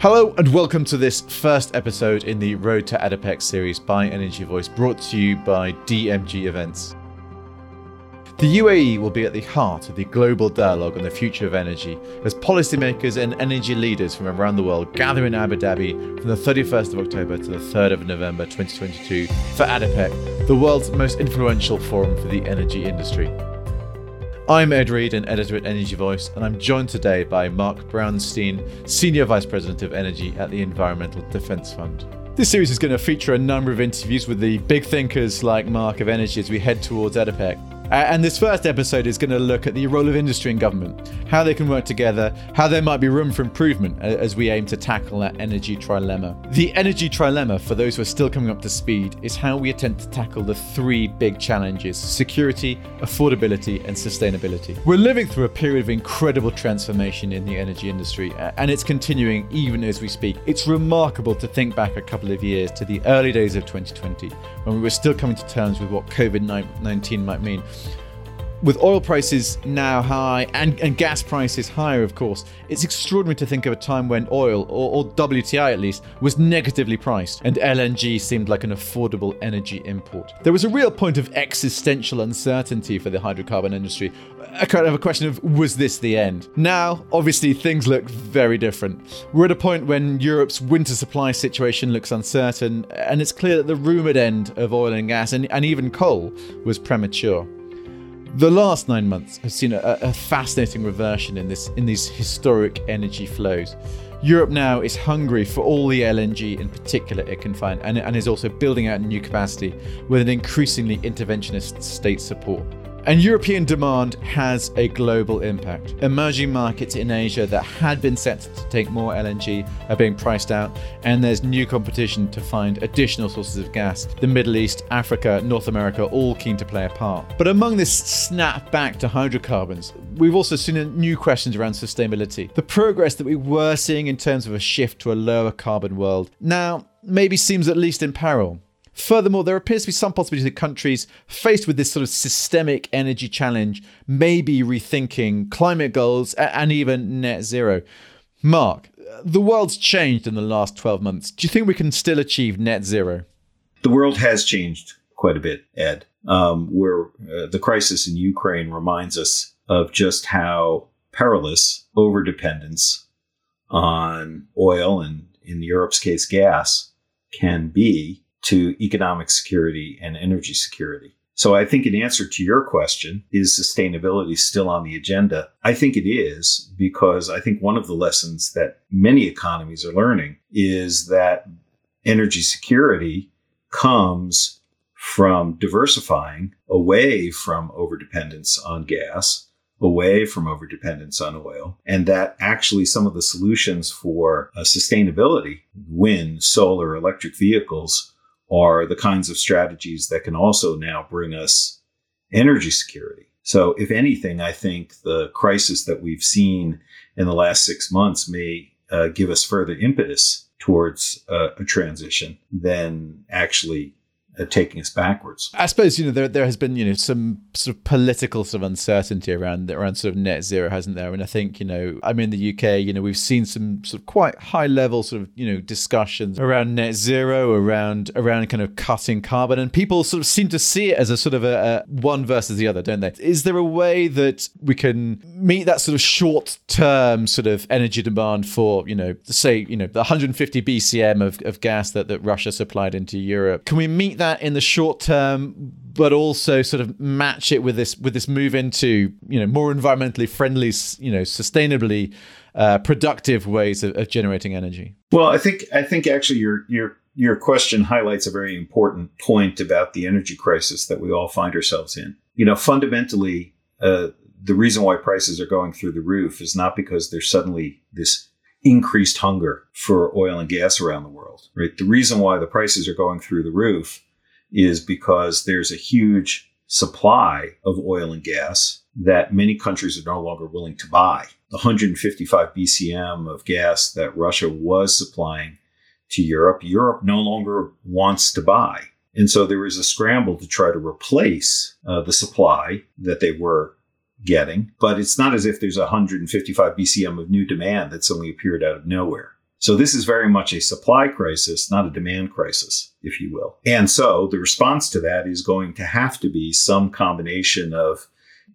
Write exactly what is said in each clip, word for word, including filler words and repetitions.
Hello and welcome to this first episode in the Road to Adipec series by Energy Voice, brought to you by D M G Events. The U A E will be at the heart of the global dialogue on the future of energy as policymakers and energy leaders from around the world gather in Abu Dhabi from the thirty-first of October to the third of November twenty twenty-two for Adipec, the world's most influential forum for the energy industry. I'm Ed Reed, an editor at Energy Voice, and I'm joined today by Mark Brownstein, Senior Vice President of Energy at the Environmental Defence Fund. This series is going to feature a number of interviews with the big thinkers like Mark of Energy as we head towards Adipec. Uh, and this first episode is going to look at the role of industry and government, how they can work together, how there might be room for improvement as we aim to tackle that energy trilemma. The energy trilemma, for those who are still coming up to speed, is how we attempt to tackle the three big challenges: security, affordability, and sustainability. We're living through a period of incredible transformation in the energy industry, and it's continuing even as we speak. It's remarkable to think back a couple of years to the early days of twenty twenty, when we were still coming to terms with what covid nineteen might mean. With oil prices now high and, and gas prices higher, of course, it's extraordinary to think of a time when oil, or, or W T I at least, was negatively priced and L N G seemed like an affordable energy import. There was a real point of existential uncertainty for the hydrocarbon industry, a kind of a question of, was this the end? Now, obviously, things look very different. We're at a point when Europe's winter supply situation looks uncertain, and it's clear that the rumoured end of oil and gas, and, and even coal, was premature. The last nine months have seen a, a fascinating reversion in this in these historic energy flows. Europe now is hungry for all the L N G in particular it can find, and, and is also building out new capacity with an increasingly interventionist state support. And European demand has a global impact. Emerging markets in Asia that had been set to take more L N G are being priced out, and there's new competition to find additional sources of gas. The Middle East, Africa, North America, all keen to play a part. But among this snap back to hydrocarbons, we've also seen new questions around sustainability. The progress that we were seeing in terms of a shift to a lower carbon world now maybe seems at least in peril. Furthermore, there appears to be some possibility that countries faced with this sort of systemic energy challenge may be rethinking climate goals and even net zero. Mark, the world's changed in the last twelve months. Do you think we can still achieve net zero? The world has changed quite a bit, Ed. Um, where uh, the crisis in Ukraine reminds us of just how perilous overdependence on oil and, in Europe's case, gas can be to economic security and energy security. So I think in answer to your question, is sustainability still on the agenda? I think it is, because I think one of the lessons that many economies are learning is that energy security comes from diversifying away from overdependence on gas, away from overdependence on oil, and that actually some of the solutions for uh, sustainability, wind, solar, electric vehicles, are the kinds of strategies that can also now bring us energy security. So if anything, I think the crisis that we've seen in the last six months may uh, give us further impetus towards uh, a transition than actually uh, taking us backwards. I suppose, you know, there there has been, you know, some sort of political sort of uncertainty around around sort of net zero, hasn't there? And I think, you know, I'm in the U K, you know, we've seen some sort of quite high level sort of, you know, discussions around net zero, around around kind of cutting carbon, and people sort of seem to see it as a sort of a, a one versus the other, don't they? Is there a way that we can meet that sort of short term sort of energy demand for, you know, say, you know, the one hundred fifty B C M of, of gas that, that Russia supplied into Europe? Can we meet that in the short term, but also sort of match it with this with this move into, you know, more environmentally friendly, you know, sustainably uh, productive ways of, of generating energy? Well, I think I think actually your your your question highlights a very important point about the energy crisis that we all find ourselves in. You know, fundamentally, uh, the reason why prices are going through the roof is not because there's suddenly this increased hunger for oil and gas around the world, right? The reason why the prices are going through the roof is because there's a huge supply of oil and gas that many countries are no longer willing to buy. The one hundred fifty-five B C M of gas that Russia was supplying to Europe, Europe no longer wants to buy. And so there is a scramble to try to replace uh, the supply that they were getting. But it's not as if there's one hundred fifty-five B C M of new demand that suddenly appeared out of nowhere. So this is very much a supply crisis, not a demand crisis, if you will. And so the response to that is going to have to be some combination of,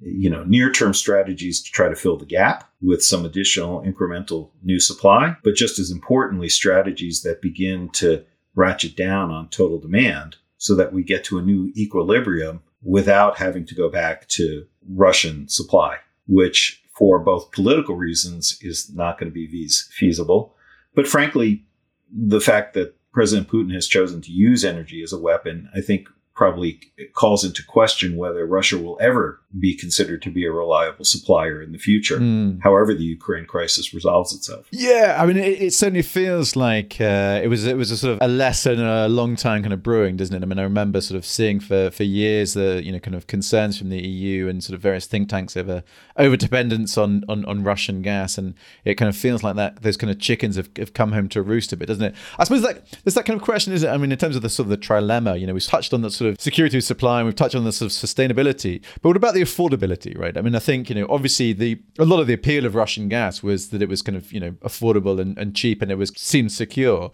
you know, near-term strategies to try to fill the gap with some additional incremental new supply, but just as importantly, strategies that begin to ratchet down on total demand so that we get to a new equilibrium without having to go back to Russian supply, which for both political reasons is not going to be feasible. But frankly, the fact that President Putin has chosen to use energy as a weapon, I think probably calls into question whether Russia will ever be considered to be a reliable supplier in the future, mm. however the Ukraine crisis resolves itself. Yeah, I mean, it, it certainly feels like uh, it was it was a sort of a lesson, a long time kind of brewing, doesn't it? I mean, I remember sort of seeing for for years the you know kind of concerns from the E U and sort of various think tanks over over dependence on, on on Russian gas, and it kind of feels like that those kind of chickens have, have come home to roost a bit, doesn't it? I suppose that there's that kind of question, isn't it? I mean, in terms of the sort of the trilemma, you know, we've touched on that sort of security of supply, and we've touched on the sort of sustainability. But what about the affordability, right? I mean, I think, you know, obviously the a lot of the appeal of Russian gas was that it was kind of, you know, affordable and, and cheap, and it was seemed secure.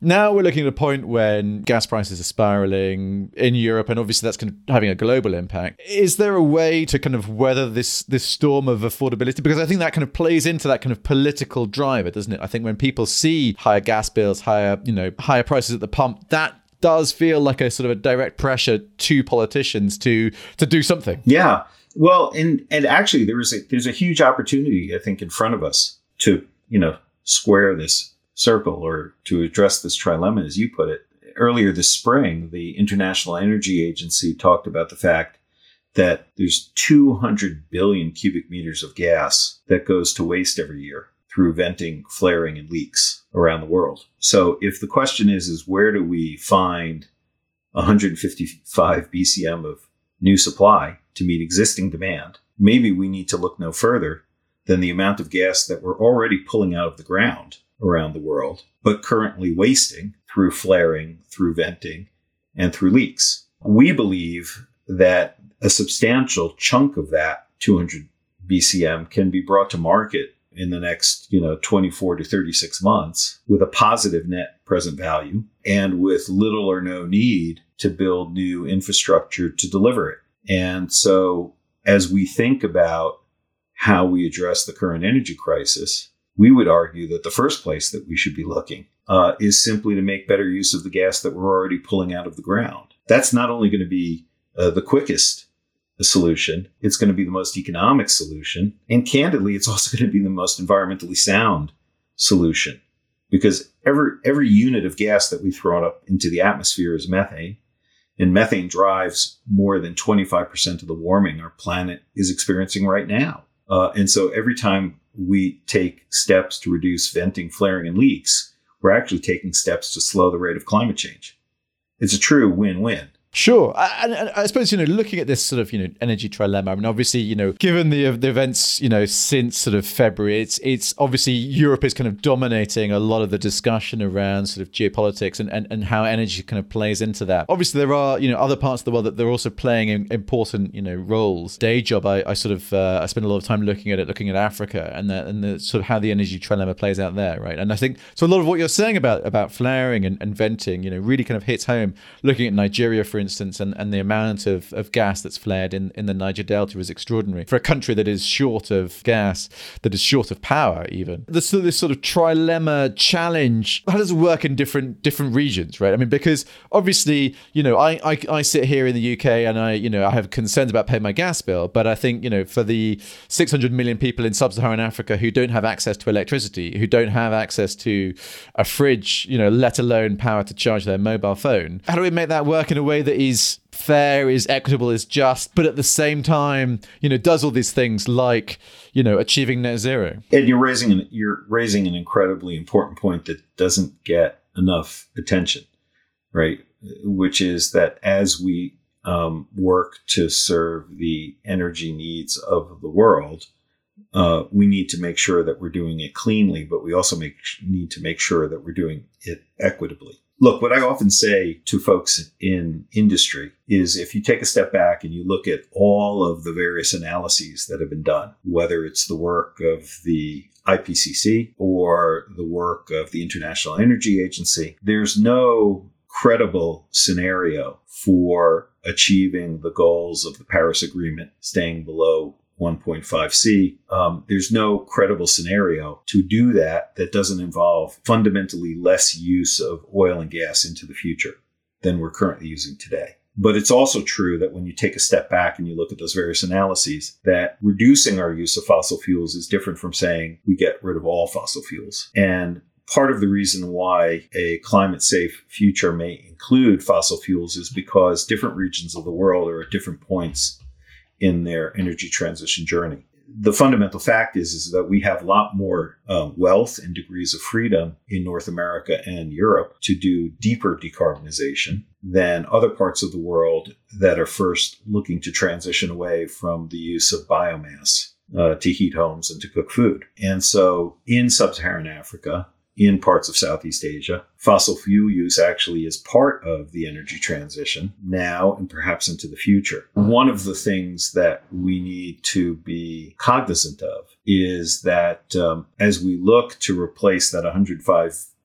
Now we're looking at a point when gas prices are spiraling in Europe, and obviously that's kind of having a global impact. Is there a way to kind of weather this this storm of affordability? Because I think that kind of plays into that kind of political driver, doesn't it? I think when people see higher gas bills, higher, you know, higher prices at the pump, that does feel like a sort of a direct pressure to politicians to to do something. Yeah. Well, and and actually there is a there's a huge opportunity, I think, in front of us to, you know, square this circle or to address this trilemma, as you put it. Earlier this spring, the International Energy Agency talked about the fact that there's two hundred billion cubic meters of gas that goes to waste every year through venting, flaring, and leaks around the world. So if the question is, is where do we find one hundred fifty-five B C M of new supply to meet existing demand, maybe we need to look no further than the amount of gas that we're already pulling out of the ground around the world, but currently wasting through flaring, through venting, and through leaks. We believe that a substantial chunk of that two hundred B C M can be brought to market in the next, you know, twenty-four to thirty-six months with a positive net present value and with little or no need to build new infrastructure to deliver it. And so as we think about how we address the current energy crisis, we would argue that the first place that we should be looking uh, is simply to make better use of the gas that we're already pulling out of the ground. That's not only going to be uh, the quickest the solution, it's going to be the most economic solution. And candidly, it's also going to be the most environmentally sound solution, because every, every unit of gas that we throw up into the atmosphere is methane, and methane drives more than twenty-five percent of the warming our planet is experiencing right now. Uh, and so every time we take steps to reduce venting, flaring, and leaks, we're actually taking steps to slow the rate of climate change. It's a true win-win. Sure. And I, I, I suppose, you know, looking at this sort of, you know, energy trilemma, I mean, obviously, you know, given the, the events, you know, since sort of February, it's it's obviously Europe is kind of dominating a lot of the discussion around sort of geopolitics and, and, and how energy kind of plays into that. Obviously, there are, you know, other parts of the world that they're also playing in, important, you know, roles. Day job, I, I sort of, uh, I spend a lot of time looking at it, looking at Africa and the, and the sort of how the energy trilemma plays out there, right? And I think, so a lot of what you're saying about, about flaring and, and venting, you know, really kind of hits home, looking at Nigeria, for instance, instance and, and the amount of, of gas that's flared in, in the Niger Delta is extraordinary for a country that is short of gas, that is short of power even. This, this sort of trilemma challenge, how does it work in different different regions, right? I mean, because obviously, you know, I, I, I sit here in the U K and I, you know, I have concerns about paying my gas bill, but I think, you know, for the six hundred million people in sub-Saharan Africa who don't have access to electricity, who don't have access to a fridge, you know, let alone power to charge their mobile phone, how do we make that work in a way that is fair, is equitable, is just, but at the same time, you know, does all these things like, you know, achieving net zero? And you're raising an, you're raising an incredibly important point that doesn't get enough attention, right? Which is that as we um, work to serve the energy needs of the world, uh, we need to make sure that we're doing it cleanly, but we also make, need to make sure that we're doing it equitably. Look, what I often say to folks in industry is if you take a step back and you look at all of the various analyses that have been done, whether it's the work of the I P C C or the work of the International Energy Agency, there's no credible scenario for achieving the goals of the Paris Agreement, staying below one point five C, um, there's no credible scenario to do that that doesn't involve fundamentally less use of oil and gas into the future than we're currently using today. But it's also true that when you take a step back and you look at those various analyses, that reducing our use of fossil fuels is different from saying we get rid of all fossil fuels. And part of the reason why a climate-safe future may include fossil fuels is because different regions of the world are at different points in their energy transition journey. The fundamental fact is, is that we have a lot more uh, wealth and degrees of freedom in North America and Europe to do deeper decarbonization than other parts of the world that are first looking to transition away from the use of biomass uh, to heat homes and to cook food. And so in sub-Saharan Africa, in parts of Southeast Asia, fossil fuel use actually is part of the energy transition now and perhaps into the future. One of the things that we need to be cognizant of is that um, as we look to replace that one hundred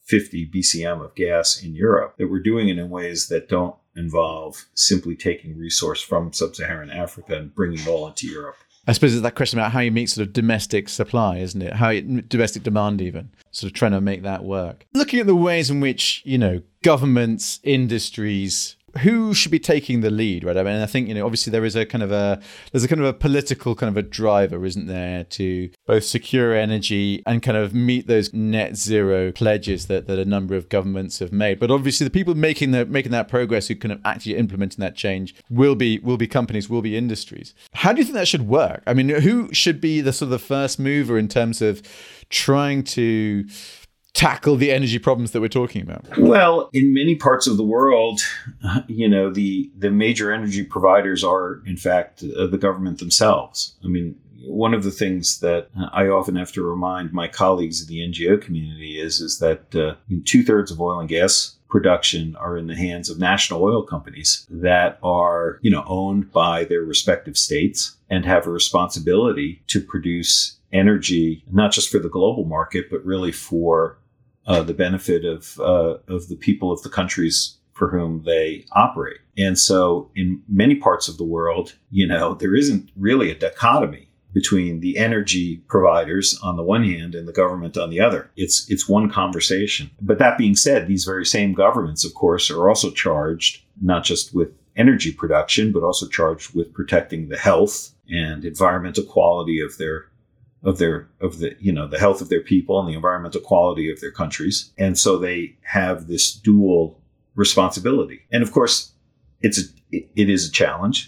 fifty B C M of gas in Europe, that we're doing it in ways that don't involve simply taking resource from sub-Saharan Africa and bringing it all into Europe. I suppose it's that question about how you meet sort of domestic supply, isn't it? How you, domestic demand even, sort of trying to make that work. Looking at the ways in which, you know, governments, industries, who should be taking the lead, right? I mean, I think, you know, obviously there is a kind of a, there's a kind of a political kind of a driver, isn't there, to both secure energy and kind of meet those net zero pledges that, that a number of governments have made. But obviously the people making the making that progress, who kind of actually implementing that change, will be will be companies, will be industries. How do you think that should work? I mean, who should be the sort of the first mover in terms of trying to tackle the energy problems that we're talking about? Well, in many parts of the world, you know, the, the major energy providers are, in fact, uh, the government themselves. I mean, one of the things that I often have to remind my colleagues in the N G O community is, is that uh, two-thirds of oil and gas production are in the hands of national oil companies that are, you know, owned by their respective states and have a responsibility to produce energy, not just for the global market, but really for Uh, the benefit of uh, of the people of the countries for whom they operate. And so in many parts of the world, you know, there isn't really a dichotomy between the energy providers on the one hand and the government on the other. It's it's one conversation. But that being said, these very same governments, of course, are also charged not just with energy production, but also charged with protecting the health and environmental quality of their of their, of the, you know, the health of their people and the environmental quality of their countries. And so they have this dual responsibility. And of course, it's, a, it, it is a challenge.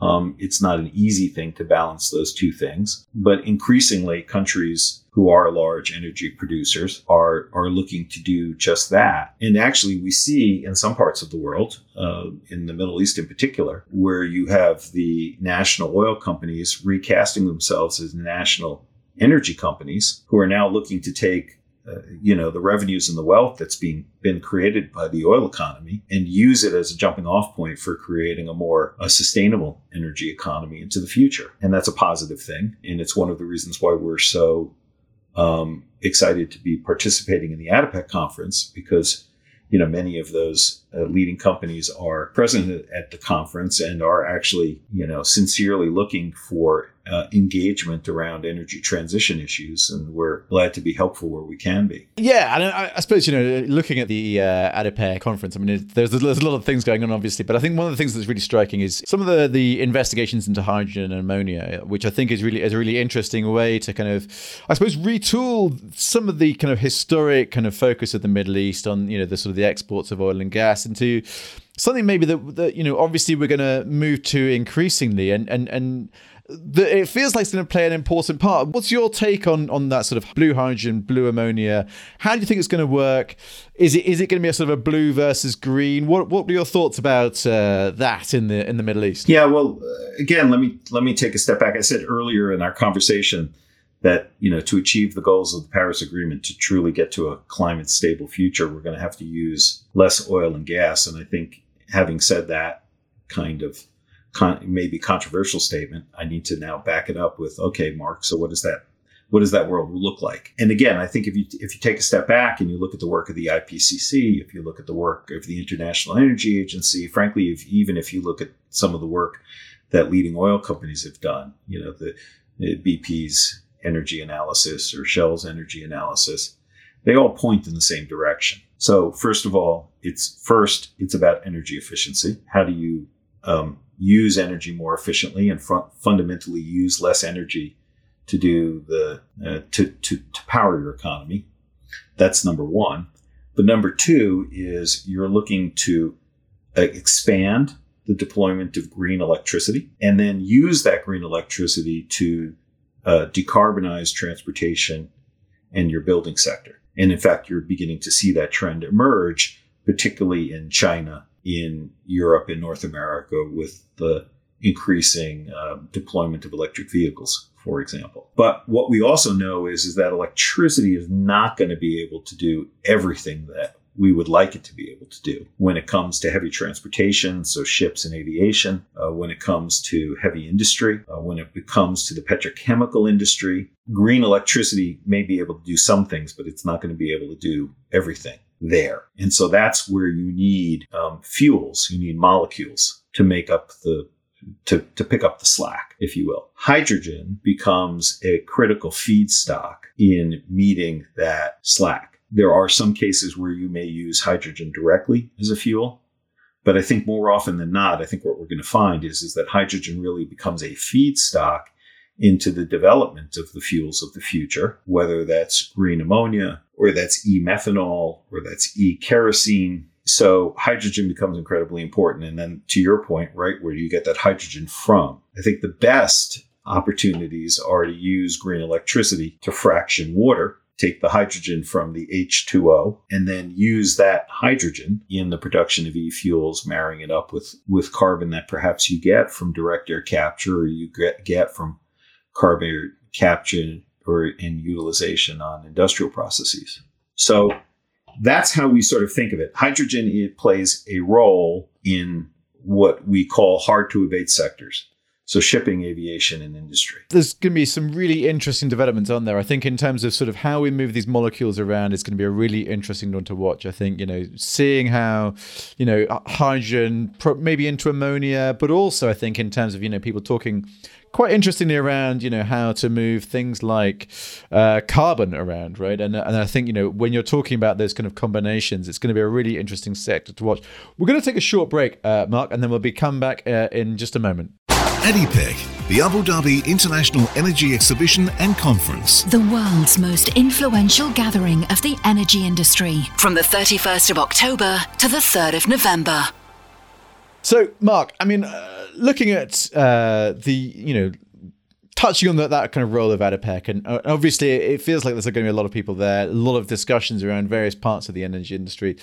Um, it's not an easy thing to balance those two things, but increasingly countries who are large energy producers are, are looking to do just that. And actually we see in some parts of the world, uh, in the Middle East in particular, where you have the national oil companies recasting themselves as national energy companies who are now looking to take Uh, you know, the revenues and the wealth that's being been created by the oil economy and use it as a jumping off point for creating a more a sustainable energy economy into the future. And that's a positive thing. And it's one of the reasons why we're so um, excited to be participating in the ADIPEC conference, because, you know, many of those uh, leading companies are present at the conference and are actually, you know, sincerely looking for Uh, engagement around energy transition issues, and we're glad to be helpful where we can be. Yeah, and I, I suppose, you know, looking at the uh, ADIPEC conference, I mean, there's, there's a lot of things going on, obviously, but I think one of the things that's really striking is some of the, the investigations into hydrogen and ammonia, which I think is really is a really interesting way to kind of, I suppose, retool some of the kind of historic kind of focus of the Middle East on, you know, the sort of the exports of oil and gas into something maybe that, that you know, obviously we're going to move to increasingly, and and and the, it feels like it's going to play an important part. What's your take on, on that sort of blue hydrogen, blue ammonia? How do you think it's going to work? Is it is it going to be a sort of a blue versus green? What what are your thoughts about uh, that in the in the Middle East? Yeah, well, again, let me let me take a step back. I said earlier in our conversation that, you know, to achieve the goals of the Paris Agreement, to truly get to a climate stable future, we're going to have to use less oil and gas. And I think having said that kind of con- maybe controversial statement, I need to now back it up with, okay, Mark, so what is that? What does that world look like? And again, I think if you if you take a step back and you look at the work of the I P C C, if you look at the work of the International Energy Agency, frankly, if, even if you look at some of the work that leading oil companies have done, you know, the, the B P's energy analysis or Shell's energy analysis, they all point in the same direction. So first of all, it's first, it's about energy efficiency. How do you um, use energy more efficiently and fr- fundamentally use less energy to do the uh, to, to to power your economy? That's number one. But number two is you're looking to uh, expand the deployment of green electricity, and then use that green electricity to uh, decarbonize transportation and your building sector. And in fact, you're beginning to see that trend emerge, particularly in China, in Europe, in North America, with the increasing uh, deployment of electric vehicles, for example. But what we also know is, is that electricity is not going to be able to do everything that we would like it to be able to do when it comes to heavy transportation, so ships and aviation, uh, when it comes to heavy industry, uh, when it comes to the petrochemical industry. Green electricity may be able to do some things, but it's not going to be able to do everything there. And so that's where you need um, fuels, you need molecules to make up the To, to pick up the slack, if you will. Hydrogen becomes a critical feedstock in meeting that slack. There are some cases where you may use hydrogen directly as a fuel, but I think more often than not, I think what we're going to find is, is that hydrogen really becomes a feedstock into the development of the fuels of the future, whether that's green ammonia, or that's e-methanol, or that's e-kerosene. So hydrogen becomes incredibly important. And then to your point, right, where do you get that hydrogen from? I think the best opportunities are to use green electricity to fraction water, take the hydrogen from the H two O, and then use that hydrogen in the production of e-fuels, marrying it up with, with carbon that perhaps you get from direct air capture, or you get, get from carbon capture or in utilization on industrial processes. So that's how we sort of think of it. Hydrogen, it plays a role in what we call hard to abate sectors. So shipping, aviation, and industry. There's going to be some really interesting developments on there. I think in terms of sort of how we move these molecules around, it's going to be a really interesting one to watch. I think, you know, seeing how, you know, hydrogen maybe into ammonia, but also I think in terms of, you know, people talking quite interestingly around, you know, how to move things like uh, carbon around, right? And and I think, you know, when you're talking about those kind of combinations, it's going to be a really interesting sector to watch. We're going to take a short break, uh, Mark, and then we'll be come back uh, in just a moment. ADIPEC, the Abu Dhabi International Energy Exhibition and Conference. The world's most influential gathering of the energy industry, from the thirty-first of October to the third of November. So, Mark, I mean, uh, looking at uh, the, you know, touching on that, that kind of role of ADIPEC, and obviously it feels like there's going to be a lot of people there, a lot of discussions around various parts of the energy industry.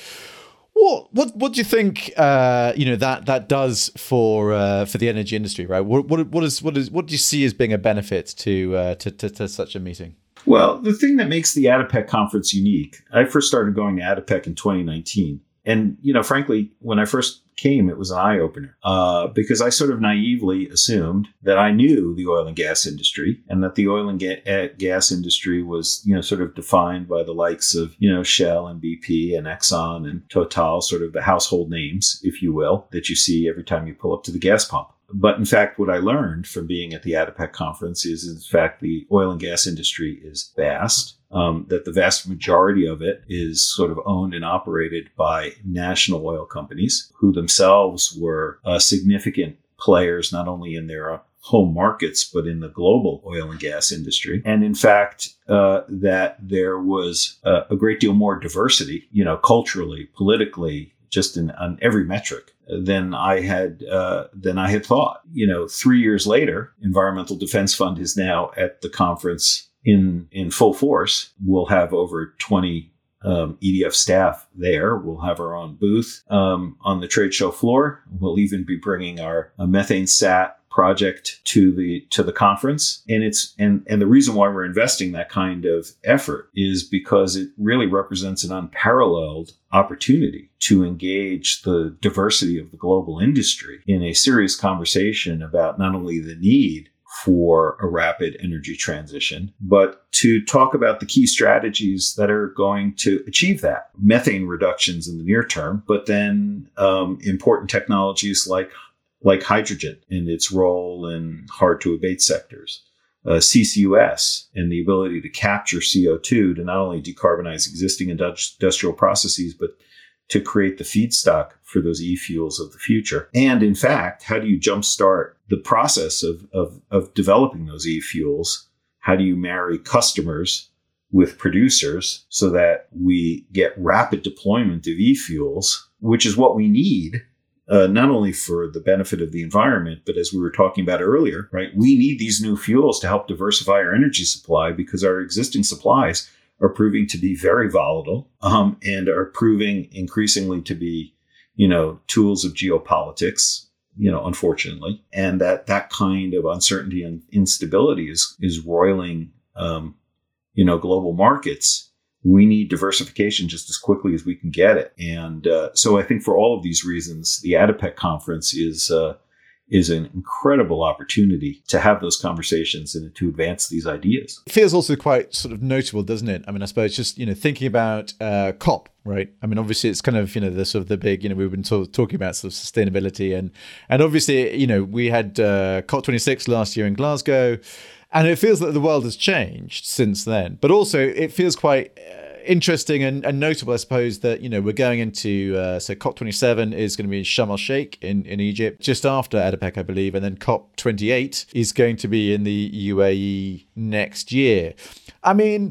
What what what do you think uh, you know that that does for uh, for the energy industry, right? What what what is what is what do you see as being a benefit to uh, to, to to such a meeting? Well, the thing that makes the ADIPEC conference unique, I first started going to ADIPEC in twenty nineteen, and you know, frankly, when I first came, it was an eye opener uh, because I sort of naively assumed that I knew the oil and gas industry, and that the oil and ga- gas industry was, you know, sort of defined by the likes of, you know, Shell and B P and Exxon and Total, sort of the household names, if you will, that you see every time you pull up to the gas pump. But in fact, what I learned from being at the ADIPEC conference is, in fact, the oil and gas industry is vast, um, that the vast majority of it is sort of owned and operated by national oil companies, who themselves were uh, significant players, not only in their home markets, but in the global oil and gas industry. And in fact, uh, that there was uh, a great deal more diversity, you know, culturally, politically, just in, on every metric than I had uh, than I had thought. You know, three years later, Environmental Defense Fund is now at the conference in in full force. We'll have over twenty um, E D F staff there. We'll have our own booth um, on the trade show floor. We'll even be bringing our uh, methane sat project to the to the conference. And it's and, and the reason why we're investing that kind of effort is because it really represents an unparalleled opportunity to engage the diversity of the global industry in a serious conversation about not only the need for a rapid energy transition, but to talk about the key strategies that are going to achieve that. Methane reductions in the near term, but then um, important technologies like like hydrogen and its role in hard to abate sectors, uh, C C U S and the ability to capture C O two to not only decarbonize existing industrial processes, but to create the feedstock for those e-fuels of the future. And in fact, how do you jumpstart the process of, of, of developing those e-fuels? How do you marry customers with producers so that we get rapid deployment of e-fuels, which is what we need, uh, not only for the benefit of the environment, but as we were talking about earlier, right? We need these new fuels to help diversify our energy supply because our existing supplies are proving to be very volatile um, and are proving increasingly to be, you know, tools of geopolitics, you know, unfortunately. And that that kind of uncertainty and instability is is roiling, um, you know, global markets. We need diversification just as quickly as we can get it. And uh, so I think for all of these reasons, the ADIPEC conference is uh, is an incredible opportunity to have those conversations and to advance these ideas. It feels also quite sort of notable, doesn't it? I mean, I suppose just, you know, thinking about uh, COP, right? I mean, obviously it's kind of, you know, the sort of the big, you know, we've been sort of talking about sort of sustainability and, and obviously, you know, we had uh, COP twenty-six last year in Glasgow, and it feels that the world has changed since then. But also it feels quite Uh, interesting and, and notable, I suppose, that, you know, we're going into, uh, so COP twenty-seven is going to be in Sharm el-Sheikh in, in Egypt, just after ADIPEC, I believe, and then COP twenty-eight is going to be in the U A E next year. I mean,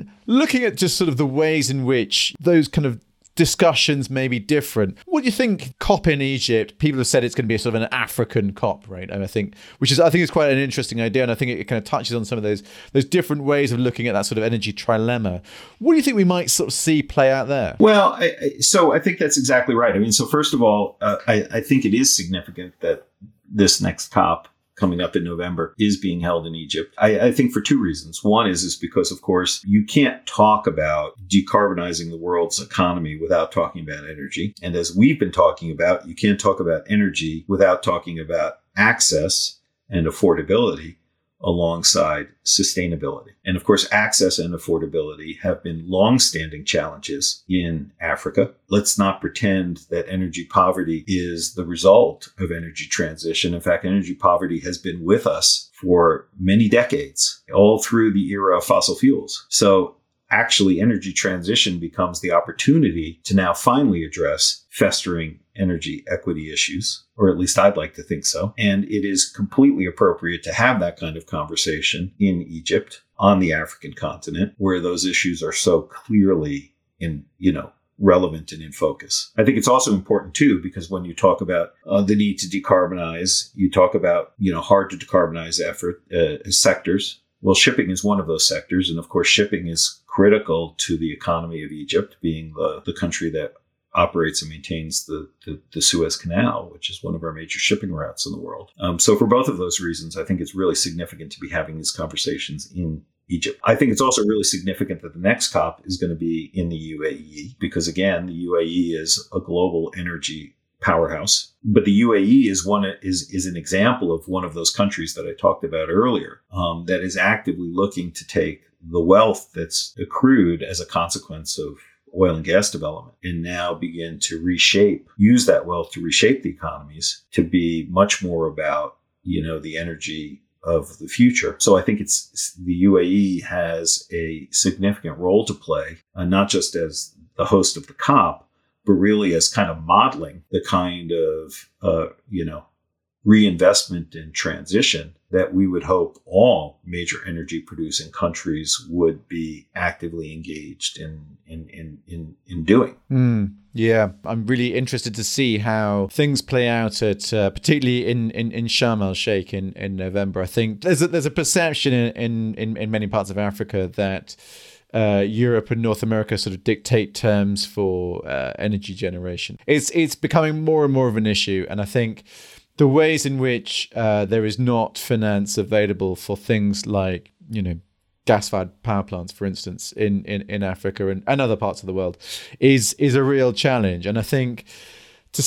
looking at just sort of the ways in which those kind of discussions may be different. What do you think COP in Egypt? People have said it's going to be sort of an African COP, right? And I think, which is, I think, is quite an interesting idea, and I think it kind of touches on some of those those different ways of looking at that sort of energy trilemma. What do you think we might sort of see play out there? Well, I, I, so I think that's exactly right. I mean, so first of all, uh, I, I think it is significant that this next COP coming up in November is being held in Egypt. I, I think for two reasons. One is, is because, of course, you can't talk about decarbonizing the world's economy without talking about energy. And as we've been talking about, you can't talk about energy without talking about access and affordability alongside sustainability. And of course, access and affordability have been long-standing challenges in Africa. Let's not pretend that energy poverty is the result of energy transition. In fact, energy poverty has been with us for many decades, all through the era of fossil fuels. So actually, energy transition becomes the opportunity to now finally address festering energy equity issues, or at least I'd like to think so. And it is completely appropriate to have that kind of conversation in Egypt, on the African continent, where those issues are so clearly in, you know, relevant and in focus. I think it's also important, too, because when you talk about uh, the need to decarbonize, you talk about, you know, hard to decarbonize effort uh, sectors. Well, shipping is one of those sectors. And of course, shipping is critical to the economy of Egypt, being the, the country that operates and maintains the, the, the Suez Canal, which is one of our major shipping routes in the world. Um, so for both of those reasons, I think it's really significant to be having these conversations in Egypt. I think it's also really significant that the next COP is going to be in the U A E, because again, the U A E is a global energy powerhouse. But the U A E is one is is an example of one of those countries that I talked about earlier, um, that is actively looking to take the wealth that's accrued as a consequence of oil and gas development and now begin to reshape, use that wealth to reshape the economies to be much more about, you know, the energy of the future. So I think it's the U A E has a significant role to play, uh, not just as the host of the COP, but really as kind of modeling the kind of, uh, you know, reinvestment and transition that we would hope all major energy producing countries would be actively engaged in in in in, in doing. Mm, yeah, I'm really interested to see how things play out at uh, particularly in, in, in Sharm el-Sheikh in, in November. I think there's a, there's a perception in, in, in many parts of Africa that Uh, Europe and North America sort of dictate terms for uh, energy generation. It's it's becoming more and more of an issue, and I think the ways in which uh, there is not finance available for things like, you know, gas-fired power plants, for instance, in, in, in Africa and, and other parts of the world, is is a real challenge. And I think to,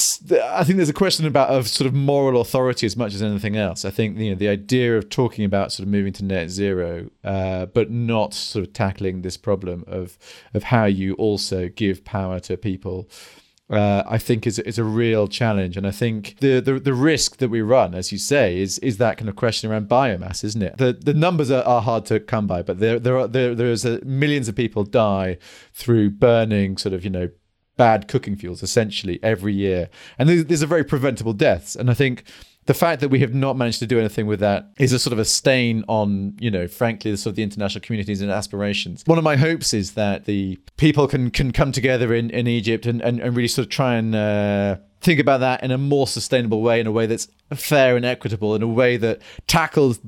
I think there's a question about of sort of moral authority as much as anything else. I think, you know, the idea of talking about sort of moving to net zero, uh, but not sort of tackling this problem of of how you also give power to people, uh, I think is is a real challenge. And I think the, the the risk that we run, as you say, is is that kind of question around biomass, isn't it? The the numbers are, are hard to come by, but there there are there there's a, millions of people die through burning sort of, you know, bad cooking fuels essentially every year, and these, these are very preventable deaths. And I think the fact that we have not managed to do anything with that is a sort of a stain on, you know, frankly, the sort of the international communities and aspirations. One of my hopes is that the people can can come together in, in Egypt and, and, and really sort of try and uh, think about that in a more sustainable way, in a way that's fair and equitable, in a way that tackles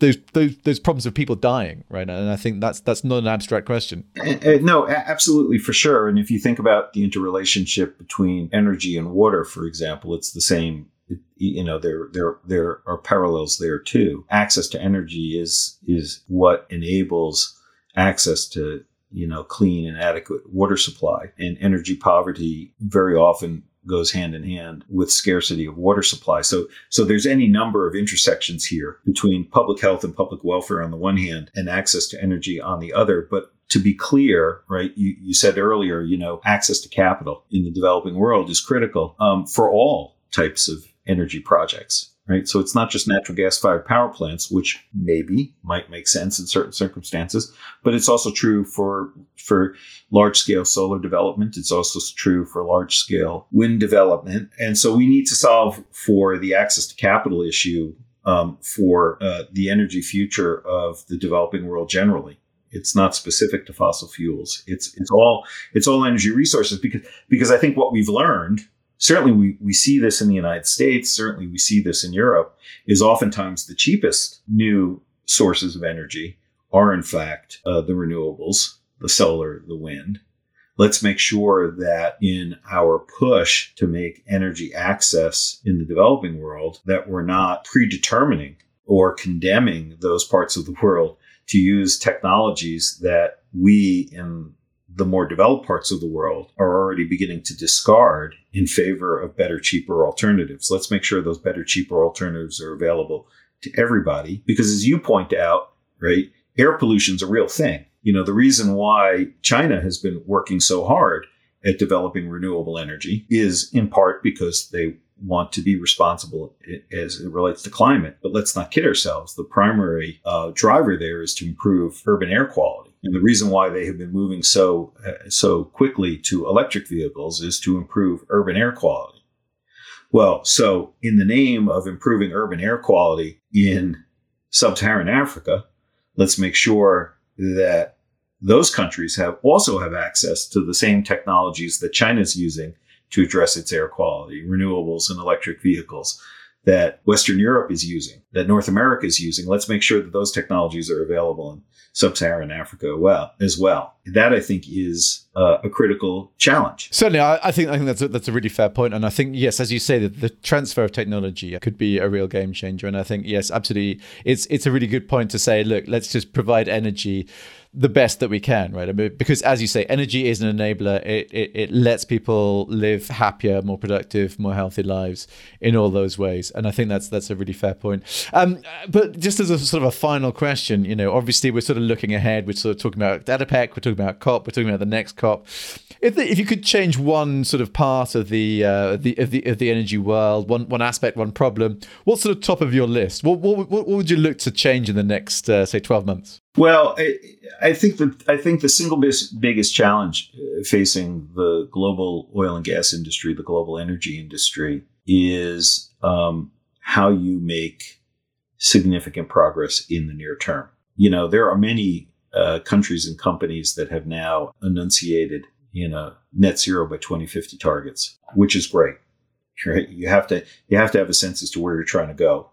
those those, those problems of people dying, right? And I think that's that's not an abstract question. Uh, no, absolutely, for sure. And if you think about the interrelationship between energy and water, for example, it's the same. You know, there there there are parallels there too. Access to energy is is what enables access to, you know, clean and adequate water supply, and energy poverty very often goes hand in hand with scarcity of water supply. So so there's any number of intersections here between public health and public welfare on the one hand, and access to energy on the other. But to be clear, right, you, you said earlier, you know, access to capital in the developing world is critical um, for all types of energy projects, right? So it's not just natural gas-fired power plants, which maybe might make sense in certain circumstances, but it's also true for for large-scale solar development. It's also true for large-scale wind development. And so we need to solve for the access to capital issue um, for uh, the energy future of the developing world generally. It's not specific to fossil fuels. It's it's all it's all energy resources, because because I think what we've learned, certainly we, we see this in the United States, certainly we see this in Europe, is oftentimes the cheapest new sources of energy are, in fact, uh, the renewables, the solar, the wind. Let's make sure that in our push to make energy access in the developing world, that we're not predetermining or condemning those parts of the world to use technologies that we in the more developed parts of the world are already beginning to discard in favor of better, cheaper alternatives. Let's make sure those better, cheaper alternatives are available to everybody. Because as you point out, right, air pollution is a real thing. You know, the reason why China has been working so hard at developing renewable energy is in part because they want to be responsible as it relates to climate. But let's not kid ourselves. The primary uh, driver there is to improve urban air quality. And the reason why they have been moving so uh, so quickly to electric vehicles is to improve urban air quality. Well, so in the name of improving urban air quality in sub-Saharan Africa, let's make sure that those countries have also have access to the same technologies that China's using to address its air quality, renewables and electric vehicles, that Western Europe is using, that North America is using. Let's make sure that those technologies are available in sub-Saharan Africa well, as well. That, I think, is uh, a critical challenge. Certainly, I, I think I think that's a, that's a really fair point. And I think, yes, as you say, that the transfer of technology could be a real game changer. And I think, yes, absolutely, it's it's a really good point to say, look, let's just provide energy the best that we can, right? I mean, because as you say, energy is an enabler. It, it it lets people live happier, more productive, more healthy lives in all those ways. And I think that's that's a really fair point. Um, but just as a sort of a final question, you know, obviously we're sort of looking ahead. We're sort of talking about ADIPEC. We're talking about COP. We're talking about the next COP. If the, if you could change one sort of part of the uh, the of the of the energy world, one one aspect, one problem, what sort of top of your list? What what what would you look to change in the next uh, say twelve months? Well, I, I think the I think the single biggest, biggest challenge facing the global oil and gas industry, the global energy industry, is um, how you make significant progress in the near term. You know, there are many uh, countries and companies that have now enunciated, you know, net zero by twenty fifty targets, which is great. Right? You have to you have to have a sense as to where you're trying to go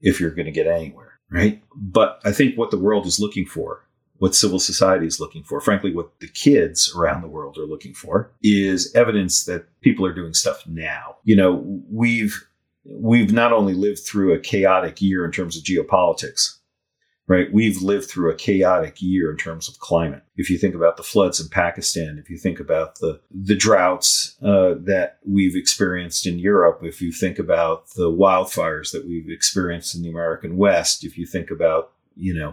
if you're going to get anywhere. Right. But I think what the world is looking for, what civil society is looking for, frankly, what the kids around the world are looking for, is evidence that people are doing stuff now. You know, we've we've not only lived through a chaotic year in terms of geopolitics, right? We've lived through a chaotic year in terms of climate. If you think about the floods in Pakistan, if you think about the, the droughts uh, that we've experienced in Europe, if you think about the wildfires that we've experienced in the American West, if you think about, you know,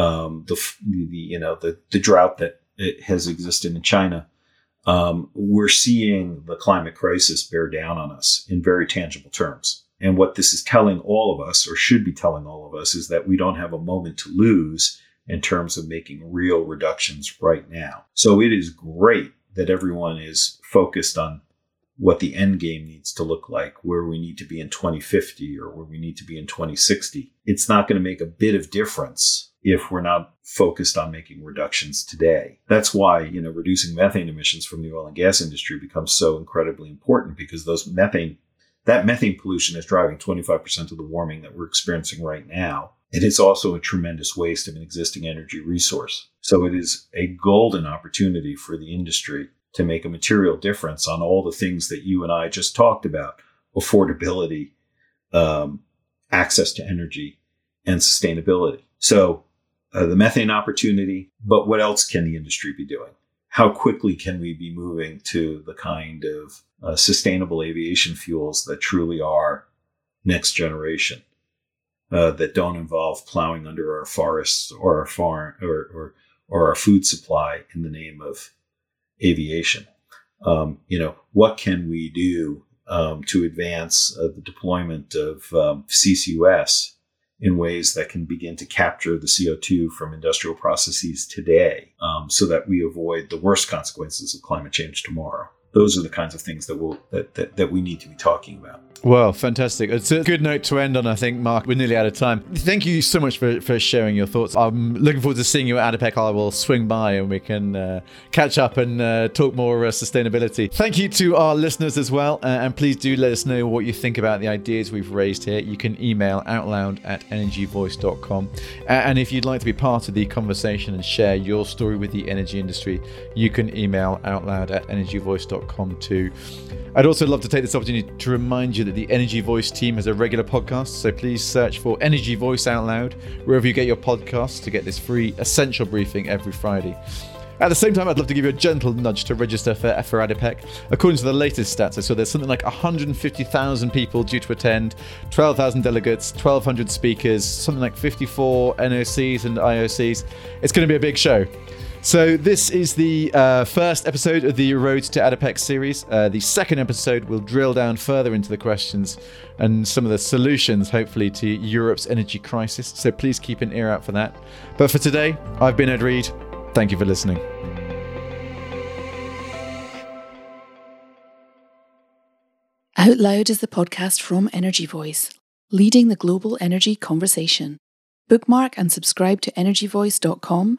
um, the, the, you know, the, the drought that it has existed in China, um, we're seeing the climate crisis bear down on us in very tangible terms. And what this is telling all of us, or should be telling all of us, is that we don't have a moment to lose in terms of making real reductions right now. So it is great that everyone is focused on what the end game needs to look like, where we need to be in twenty fifty or where we need to be in twenty sixty. It's not going to make a bit of difference if we're not focused on making reductions today. That's why, you know, reducing methane emissions from the oil and gas industry becomes so incredibly important, because those methane That methane pollution is driving twenty-five percent of the warming that we're experiencing right now. It is also a tremendous waste of an existing energy resource. So it is a golden opportunity for the industry to make a material difference on all the things that you and I just talked about: affordability, um, access to energy, and sustainability. So uh, the methane opportunity, but what else can the industry be doing? How quickly can we be moving to the kind of uh, sustainable aviation fuels that truly are next generation, uh, that don't involve plowing under our forests or our farm or, or, or our food supply in the name of aviation? Um, you know, what can we do um, to advance uh, the deployment of um, C C U S in ways that can begin to capture the C O two from industrial processes today, um, so that we avoid the worst consequences of climate change tomorrow? Those are the kinds of things that we'll, that, that that we need to be talking about. Well, fantastic. It's a good note to end on, I think, Mark. We're nearly out of time. Thank you so much for, for sharing your thoughts. I'm looking forward to seeing you at ADIPEC. I will swing by and we can uh, catch up and uh, talk more uh, sustainability. Thank you to our listeners as well. Uh, and please do let us know what you think about the ideas we've raised here. You can email outloud at energy voice dot com. Uh, and if you'd like to be part of the conversation and share your story with the energy industry, you can email outloud at energy voice dot com. Too. I'd also love to take this opportunity to remind you that the Energy Voice team has a regular podcast, so please search for Energy Voice Out Loud wherever you get your podcasts to get this free essential briefing every Friday. At the same time, I'd love to give you a gentle nudge to register for, for ADIPEC. According to the latest stats, I saw there's something like one hundred fifty thousand people due to attend, twelve thousand delegates, twelve hundred speakers, something like fifty-four N O Cs and I O Cs. It's going to be a big show. So this is the uh, first episode of the Road to ADIPEC series. Uh, the second episode will drill down further into the questions and some of the solutions, hopefully, to Europe's energy crisis. So please keep an ear out for that. But for today, I've been Ed Reed. Thank you for listening. Out Loud is the podcast from Energy Voice, leading the global energy conversation. Bookmark and subscribe to energy voice dot com,